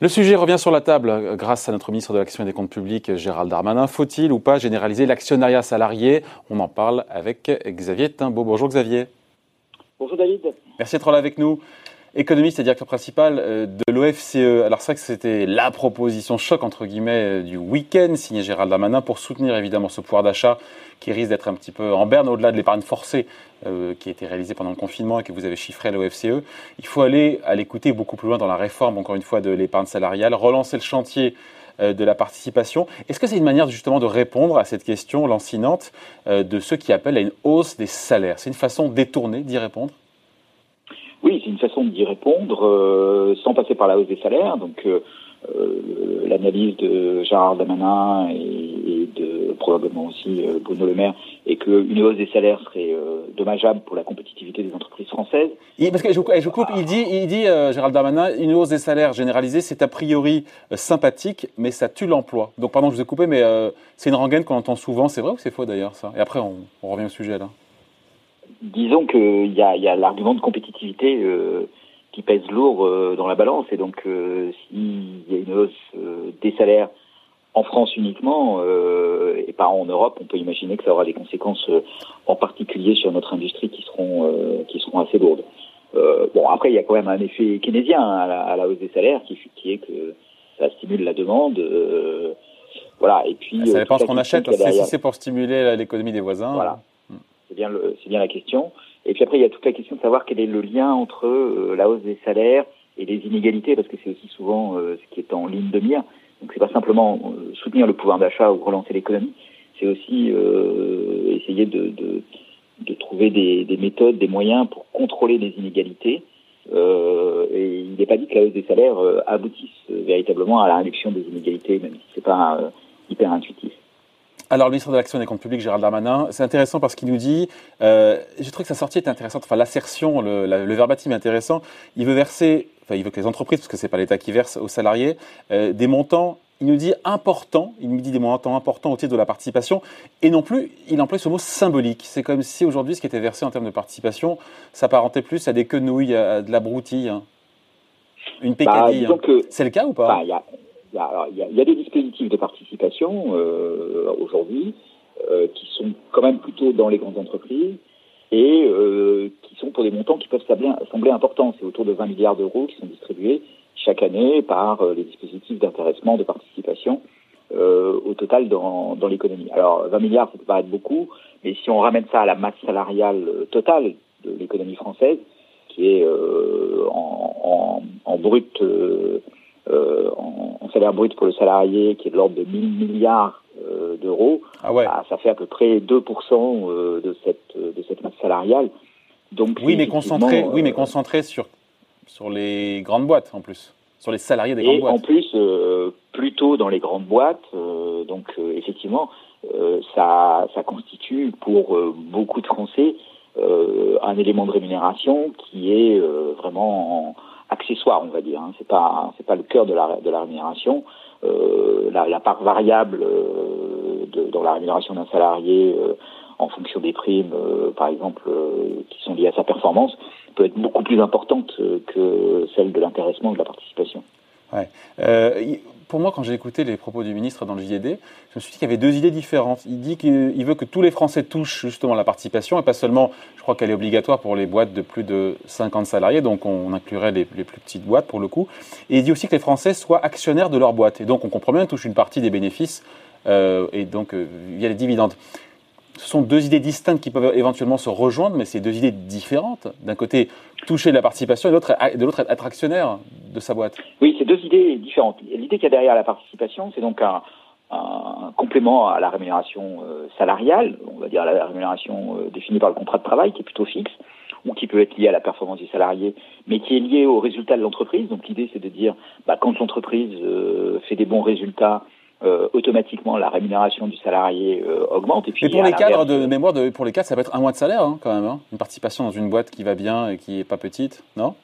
Le sujet revient sur la table grâce à notre ministre de l'Action et des Comptes Publics, Gérald Darmanin. Faut-il ou pas généraliser l'actionnariat salarié? On en parle avec Xavier Timbeau. Bonjour Xavier. Bonjour David. Merci d'être là avec nous. Économiste et directeur principal de l'OFCE. Alors c'est vrai que c'était la proposition choc, entre guillemets, du week-end, signée Gérald Darmanin, pour soutenir évidemment ce pouvoir d'achat qui risque d'être un petit peu en berne, au-delà de l'épargne forcée qui a été réalisée pendant le confinement et que vous avez chiffré à l'OFCE. Il faut aller à l'écouter beaucoup plus loin dans la réforme, encore une fois, de l'épargne salariale, relancer le chantier de la participation. Est-ce que c'est une manière justement de répondre à cette question lancinante de ceux qui appellent à une hausse des salaires? C'est une façon détournée d'y répondre? Oui, c'est une façon d'y répondre sans passer par la hausse des salaires. Donc l'analyse de Gérald Darmanin et de probablement aussi Bruno Le Maire est qu'une hausse des salaires serait dommageable pour la compétitivité des entreprises françaises. Parce que je coupe, il dit Gérald Darmanin, une hausse des salaires généralisée, c'est a priori sympathique, mais ça tue l'emploi. Donc pardon, je vous ai coupé, mais c'est une rengaine qu'on entend souvent. C'est vrai ou c'est faux d'ailleurs ça? Et après, on revient au sujet là. Disons qu'il y a l'argument de compétitivité qui pèse lourd dans la balance. Et donc, s'il y a une hausse des salaires en France uniquement et pas en Europe, on peut imaginer que ça aura des conséquences en particulier sur notre industrie qui seront assez lourdes. Bon, après, il y a quand même un effet keynésien à la hausse des salaires qui est que ça stimule la demande. Voilà. Et puis, ça dépend ce qu'on achète. Si c'est pour stimuler l'économie des voisins. Voilà. C'est bien la question. Et puis après, il y a toute la question de savoir quel est le lien entre la hausse des salaires et les inégalités, parce que c'est aussi souvent ce qui est en ligne de mire. Donc, c'est pas simplement soutenir le pouvoir d'achat ou relancer l'économie, c'est aussi essayer de trouver des méthodes, des moyens pour contrôler les inégalités. Et il n'est pas dit que la hausse des salaires aboutisse véritablement à la réduction des inégalités, même si c'est pas hyper intuitif. Alors, le ministre de l'Action et des Comptes Publics, Gérald Darmanin, c'est intéressant parce qu'il nous dit, je trouve que sa sortie est intéressante, enfin l'assertion, le verbatim est intéressant, il veut que les entreprises, parce que c'est pas l'État qui verse aux salariés, des montants, il nous dit des montants importants au titre de la participation, et non plus, il emploie ce mot symbolique. C'est comme si aujourd'hui, ce qui était versé en termes de participation, s'apparentait plus à des queues de nouilles, à de la broutille, hein. Une pécadille. Bah, hein. C'est le cas ou pas? Il y a des dispositifs de participation aujourd'hui qui sont quand même plutôt dans les grandes entreprises et qui sont pour des montants qui peuvent sembler importants. C'est autour de 20 milliards d'euros qui sont distribués chaque année par les dispositifs d'intéressement, de participation au total dans l'économie. Alors 20 milliards, ça peut paraître beaucoup, mais si on ramène ça à la masse salariale totale de l'économie française, qui est en brut... en salaire brut pour le salarié qui est de l'ordre de 1000 milliards d'euros, ça fait à peu près 2% de cette masse salariale. Donc, concentré sur les grandes boîtes en plus, sur les salariés des grandes boîtes. Et en plus, plutôt dans les grandes boîtes, donc effectivement, ça constitue pour beaucoup de Français un élément de rémunération qui est vraiment... accessoire, on va dire. C'est pas le cœur de la rémunération. La part variable dans la rémunération d'un salarié en fonction des primes, par exemple, qui sont liées à sa performance, peut être beaucoup plus importante que celle de l'intéressement ou de la participation. Ouais. Pour moi, quand j'ai écouté les propos du ministre dans le JDD, je me suis dit qu'il y avait deux idées différentes. Il dit qu'il veut que tous les Français touchent justement la participation et pas seulement, je crois qu'elle est obligatoire pour les boîtes de plus de 50 salariés, donc on inclurait les plus petites boîtes pour le coup. Et il dit aussi que les Français soient actionnaires de leur boîte. Et donc on comprend bien, on touche une partie des bénéfices et donc via les dividendes. Ce sont deux idées distinctes qui peuvent éventuellement se rejoindre, mais c'est deux idées différentes. D'un côté, toucher la participation, et de l'autre, être actionnaire de sa boîte. Oui, c'est deux idées différentes. L'idée qu'il y a derrière la participation, c'est donc un complément à la rémunération salariale, on va dire la rémunération définie par le contrat de travail, qui est plutôt fixe, ou qui peut être liée à la performance du salarié, mais qui est liée aux résultats de l'entreprise. Donc l'idée, c'est de dire, quand l'entreprise fait des bons résultats, automatiquement la rémunération du salarié augmente. Et puis, mais pour les cadres de mémoire, ça peut être un mois de salaire quand même, une participation dans une boîte qui va bien et qui n'est pas petite, non?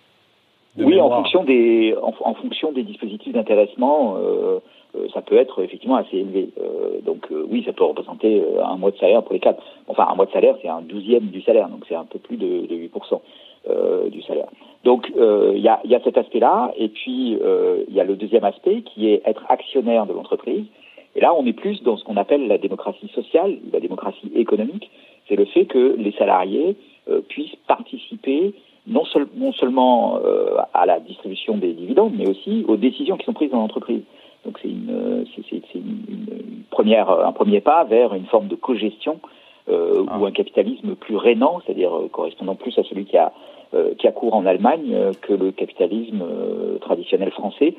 Oui, en fonction des dispositifs d'intéressement ça peut être effectivement assez élevé. Oui, ça peut représenter un mois de salaire pour les cadres. Enfin, un mois de salaire, c'est un 12e du salaire, donc c'est un peu plus de 8% du salaire. Donc, il y a cet aspect-là, et puis il y a le deuxième aspect qui est être actionnaire de l'entreprise. Et là, on est plus dans ce qu'on appelle la démocratie sociale, la démocratie économique. C'est le fait que les salariés puissent participer non seulement à la distribution des dividendes, mais aussi aux décisions qui sont prises dans l'entreprise. Donc c'est un premier pas vers une forme de cogestion ou un capitalisme plus rénant, c'est-à-dire correspondant plus à celui qui a cours en Allemagne que le capitalisme traditionnel français,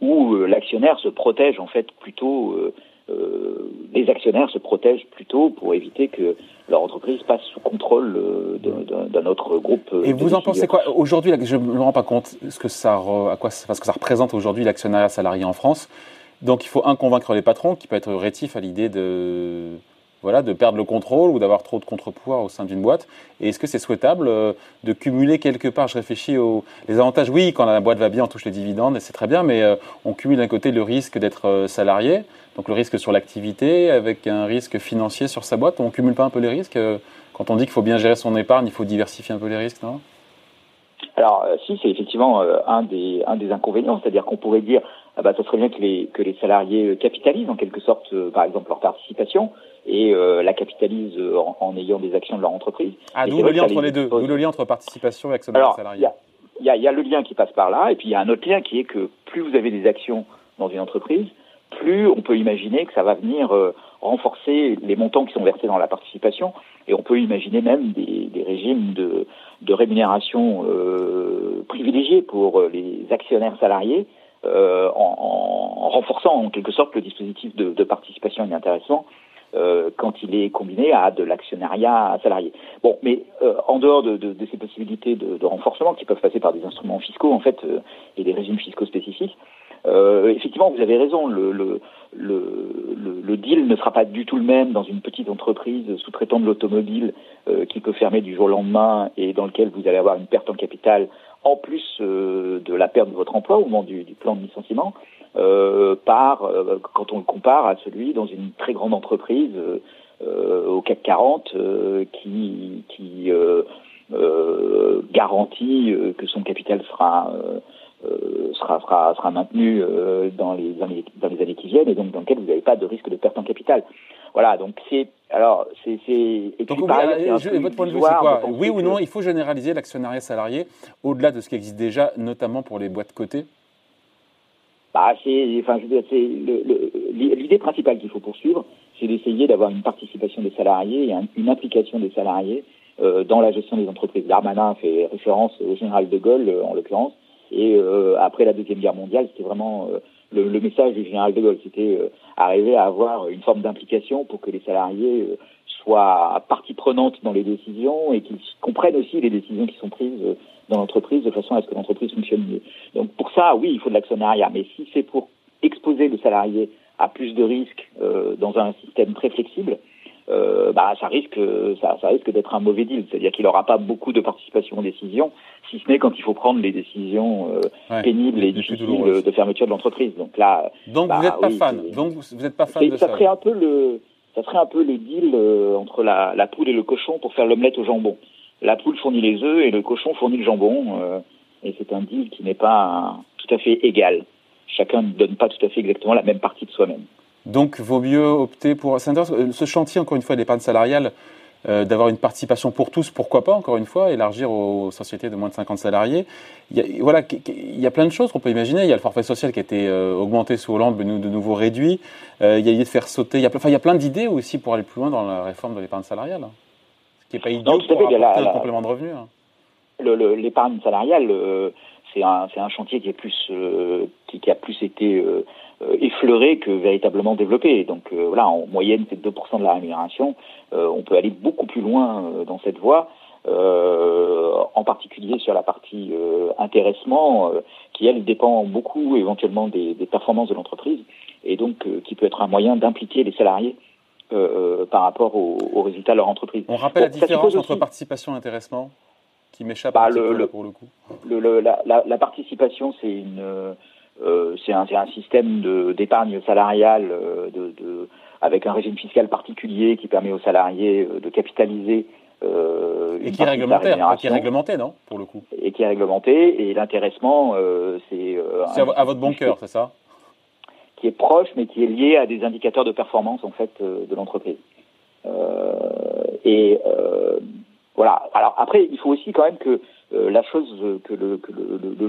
où l'actionnaire se protège en fait plutôt. Les actionnaires se protègent plutôt pour éviter que leur entreprise passe sous contrôle d'un autre groupe. Et vous en pensez quoi aujourd'hui? Je ne me rends pas compte ce que ça représente aujourd'hui l'actionnariat salarié en France. Donc il faut convaincre les patrons qui peuvent être rétifs à l'idée de perdre le contrôle ou d'avoir trop de contre-pouvoir au sein d'une boîte. Et est-ce que c'est souhaitable de cumuler quelque part? Je réfléchis aux les avantages. Oui, quand la boîte va bien, on touche les dividendes, et c'est très bien, mais on cumule d'un côté le risque d'être salarié, donc le risque sur l'activité, avec un risque financier sur sa boîte. On ne cumule pas un peu les risques? Quand on dit qu'il faut bien gérer son épargne, il faut diversifier un peu les risques, non? Alors, si, c'est effectivement un des inconvénients. C'est-à-dire qu'on pourrait dire ça serait bien que les salariés capitalisent en quelque sorte, par exemple, leur participation, et la capitalisent en ayant des actions de leur entreprise. D'où le lien entre les deux, d'où le lien entre participation et actionnaire salarié. Il y a le lien qui passe par là, et puis il y a un autre lien qui est que plus vous avez des actions dans une entreprise, plus on peut imaginer que ça va venir renforcer les montants qui sont versés dans la participation, et on peut imaginer même des régimes de rémunération privilégiés pour les actionnaires salariés, en renforçant en quelque sorte le dispositif de participation et intéressant quand il est combiné à de l'actionnariat salarié. Bon, mais en dehors de ces possibilités de renforcement qui peuvent passer par des instruments fiscaux en fait et des régimes fiscaux spécifiques, effectivement, vous avez raison, le deal ne sera pas du tout le même dans une petite entreprise sous-traitant de l'automobile qui peut fermer du jour au lendemain et dans lequel vous allez avoir une perte en capital en plus de la perte de votre emploi au moment du plan de licenciement, quand on le compare à celui dans une très grande entreprise au CAC 40 qui garantit que son capital sera maintenu dans les années qui viennent, et donc dans lequel vous n'avez pas de risque de perte en capital. Voilà, donc votre point de vue, c'est quoi? Oui ou non, il faut généraliser l'actionnariat salarié au-delà de ce qui existe déjà, notamment pour les boîtes cotées. L'idée principale qu'il faut poursuivre, c'est d'essayer d'avoir une participation des salariés et une implication des salariés dans la gestion des entreprises. Darmanin fait référence au général de Gaulle, en l'occurrence. Et après la Deuxième Guerre mondiale, c'était vraiment le message du général de Gaulle. C'était arriver à avoir une forme d'implication pour que les salariés soient partie prenante dans les décisions et qu'ils comprennent aussi les décisions qui sont prises dans l'entreprise de façon à ce que l'entreprise fonctionne mieux. Donc pour ça, oui, il faut de l'actionnariat. Mais si c'est pour exposer le salarié à plus de risques dans un système très flexible, ça risque d'être un mauvais deal, c'est-à-dire qu'il n'aura pas beaucoup de participation aux décisions, si ce n'est quand il faut prendre les décisions pénibles et difficiles de fermeture de l'entreprise. Donc là, vous n'êtes pas fan. Donc vous n'êtes pas fan de ça. Ça serait un peu le deal entre la poule et le cochon pour faire l'omelette au jambon. La poule fournit les œufs et le cochon fournit le jambon, et c'est un deal qui n'est pas tout à fait égal. Chacun ne donne pas tout à fait exactement la même partie de soi-même. Donc, vaut mieux opter pour... Ce chantier, encore une fois, de l'épargne salariale, d'avoir une participation pour tous, pourquoi pas, encore une fois, élargir aux sociétés de moins de 50 salariés. Il y a plein de choses qu'on peut imaginer. Il y a le forfait social qui a été augmenté sous Hollande, mais de nouveau réduit. Il y a l'idée de faire sauter... Il y a plein d'idées aussi pour aller plus loin dans la réforme de l'épargne salariale. Ce qui n'est pas idiot pour apporter un complément de revenu. L'épargne salariale, c'est un chantier qui est qui a plus été effleuré que véritablement développé. Donc en moyenne, c'est 2% de la rémunération. On peut aller beaucoup plus loin dans cette voie, en particulier sur la partie intéressement, qui, elle, dépend beaucoup éventuellement des performances de l'entreprise, et donc qui peut être un moyen d'impliquer les salariés par rapport aux résultats de leur entreprise. On rappelle la différence entre participation et intéressement qui m'échappe un petit peu, pour le coup. La participation, c'est une... C'est un système d'épargne salariale avec un régime fiscal particulier qui permet aux salariés de capitaliser. Et qui est réglementé, non, pour le coup. Et qui est réglementé, et l'intéressement, c'est à votre bon cœur, c'est ça ? Qui est proche, mais qui est lié à des indicateurs de performance, en fait, de l'entreprise. Voilà. Alors après, il faut aussi quand même que le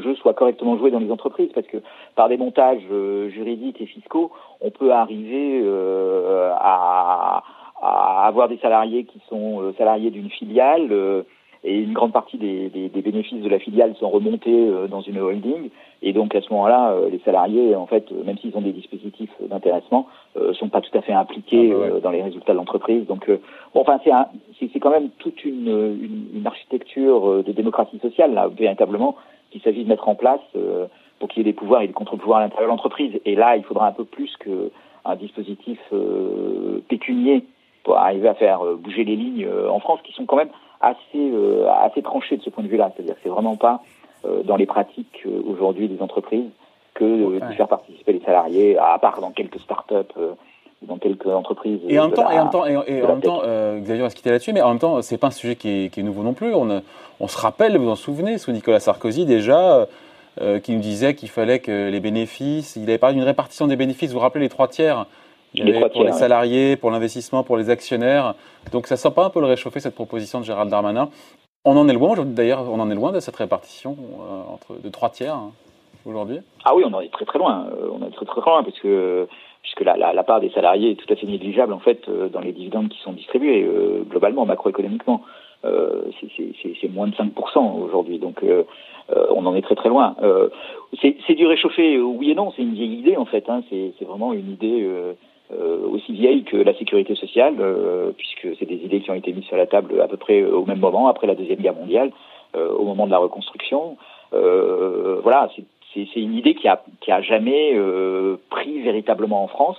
jeu soit correctement joué dans les entreprises, parce que par des montages juridiques et fiscaux, on peut arriver à avoir des salariés qui sont salariés d'une filiale et une grande partie des bénéfices de la filiale sont remontés dans une holding, et donc à ce moment-là, les salariés, en fait, même s'ils ont des dispositifs d'intéressement, sont pas tout à fait impliqués dans les résultats de l'entreprise. Donc, c'est quand même toute une architecture de démocratie sociale, là, véritablement, qu'il s'agit de mettre en place pour qu'il y ait des pouvoirs et des contre-pouvoirs à l'intérieur de l'entreprise. Et là, il faudra un peu plus qu'un dispositif pécunier pour arriver à faire bouger les lignes en France, qui sont quand même assez tranché de ce point de vue-là. C'est-à-dire que c'est vraiment pas dans les pratiques aujourd'hui des entreprises que de faire participer les salariés, à part dans quelques start-up, dans quelques entreprises. Et en même temps, Xavier va se quitter là-dessus, mais en même temps, c'est pas un sujet qui est nouveau non plus. On se rappelle, vous en souvenez, sous Nicolas Sarkozy déjà, qui nous disait qu'il fallait que les bénéfices, il avait parlé d'une répartition des bénéfices, vous vous rappelez, les 3/4. Pour les salariés, pour l'investissement, pour les actionnaires. Donc ça ne sent pas un peu le réchauffer, cette proposition de Gérald Darmanin. On en est loin aujourd'hui, d'ailleurs, on en est loin de cette répartition de 3/4 aujourd'hui. Ah oui, on en est très très loin. On est très très loin parce que la part des salariés est tout à fait négligeable en fait dans les dividendes qui sont distribués globalement, macroéconomiquement. C'est moins de 5% aujourd'hui, donc on en est très très loin. C'est du réchauffé, oui et non, c'est une vieille idée en fait. Hein, c'est vraiment une idée aussi vieille que la sécurité sociale, puisque c'est des idées qui ont été mises sur la table à peu près au même moment, après la Deuxième Guerre mondiale, au moment de la reconstruction. Voilà, c'est une idée qui a jamais pris véritablement en France,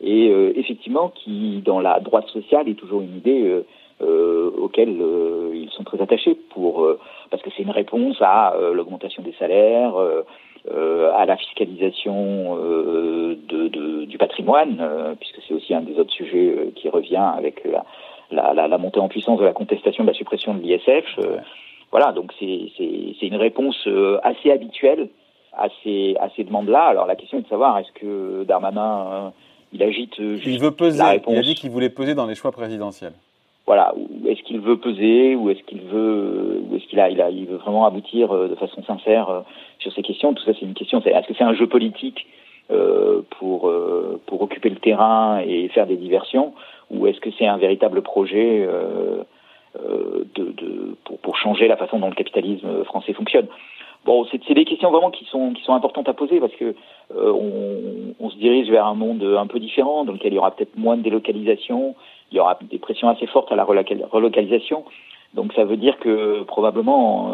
et effectivement qui, dans la droite sociale, est toujours une idée auxquels ils sont très attachés parce que c'est une réponse à l'augmentation des salaires, à la fiscalisation du patrimoine, puisque c'est aussi un des autres sujets qui revient avec la montée en puissance de la contestation de la suppression de l'ISF. Voilà, donc c'est une réponse assez habituelle à ces demandes-là. Alors la question est de savoir, est-ce que Darmanin, il agite juste il veut peser. La réponse. Il a dit qu'il voulait peser dans les choix présidentiels. Voilà, est-ce qu'il veut peser ou est-ce qu'il veut vraiment aboutir de façon sincère sur ces questions? Tout ça, c'est une question. Est-ce que c'est un jeu politique pour occuper le terrain et faire des diversions, ou est-ce que c'est un véritable projet pour changer la façon dont le capitalisme français fonctionne? Bon, c'est des questions vraiment qui sont importantes à poser parce que on se dirige vers un monde un peu différent dans lequel il y aura peut-être moins de délocalisation. Il y aura des pressions assez fortes à la relocalisation. Donc ça veut dire que probablement,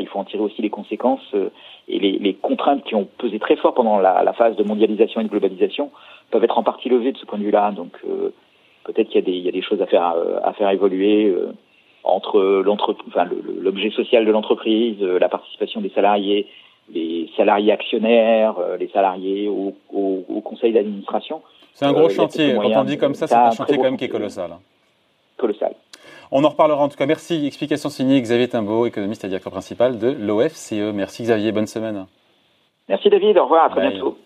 il faut en tirer aussi les conséquences et les contraintes qui ont pesé très fort pendant la phase de mondialisation et de globalisation peuvent être en partie levées de ce point de vue-là. Donc peut-être qu'il y a des choses à faire évoluer entre l'objet social de l'entreprise, la participation des salariés, les salariés actionnaires, les salariés au conseil d'administration. C'est un gros chantier. Quand on dit comme ça, c'est un chantier quand même qui est colossal. Colossal. On en reparlera en tout cas. Merci. Explication signée Xavier Timbeau, économiste et directeur principal de l'OFCE. Merci Xavier, bonne semaine. Merci David, au revoir, à très bientôt.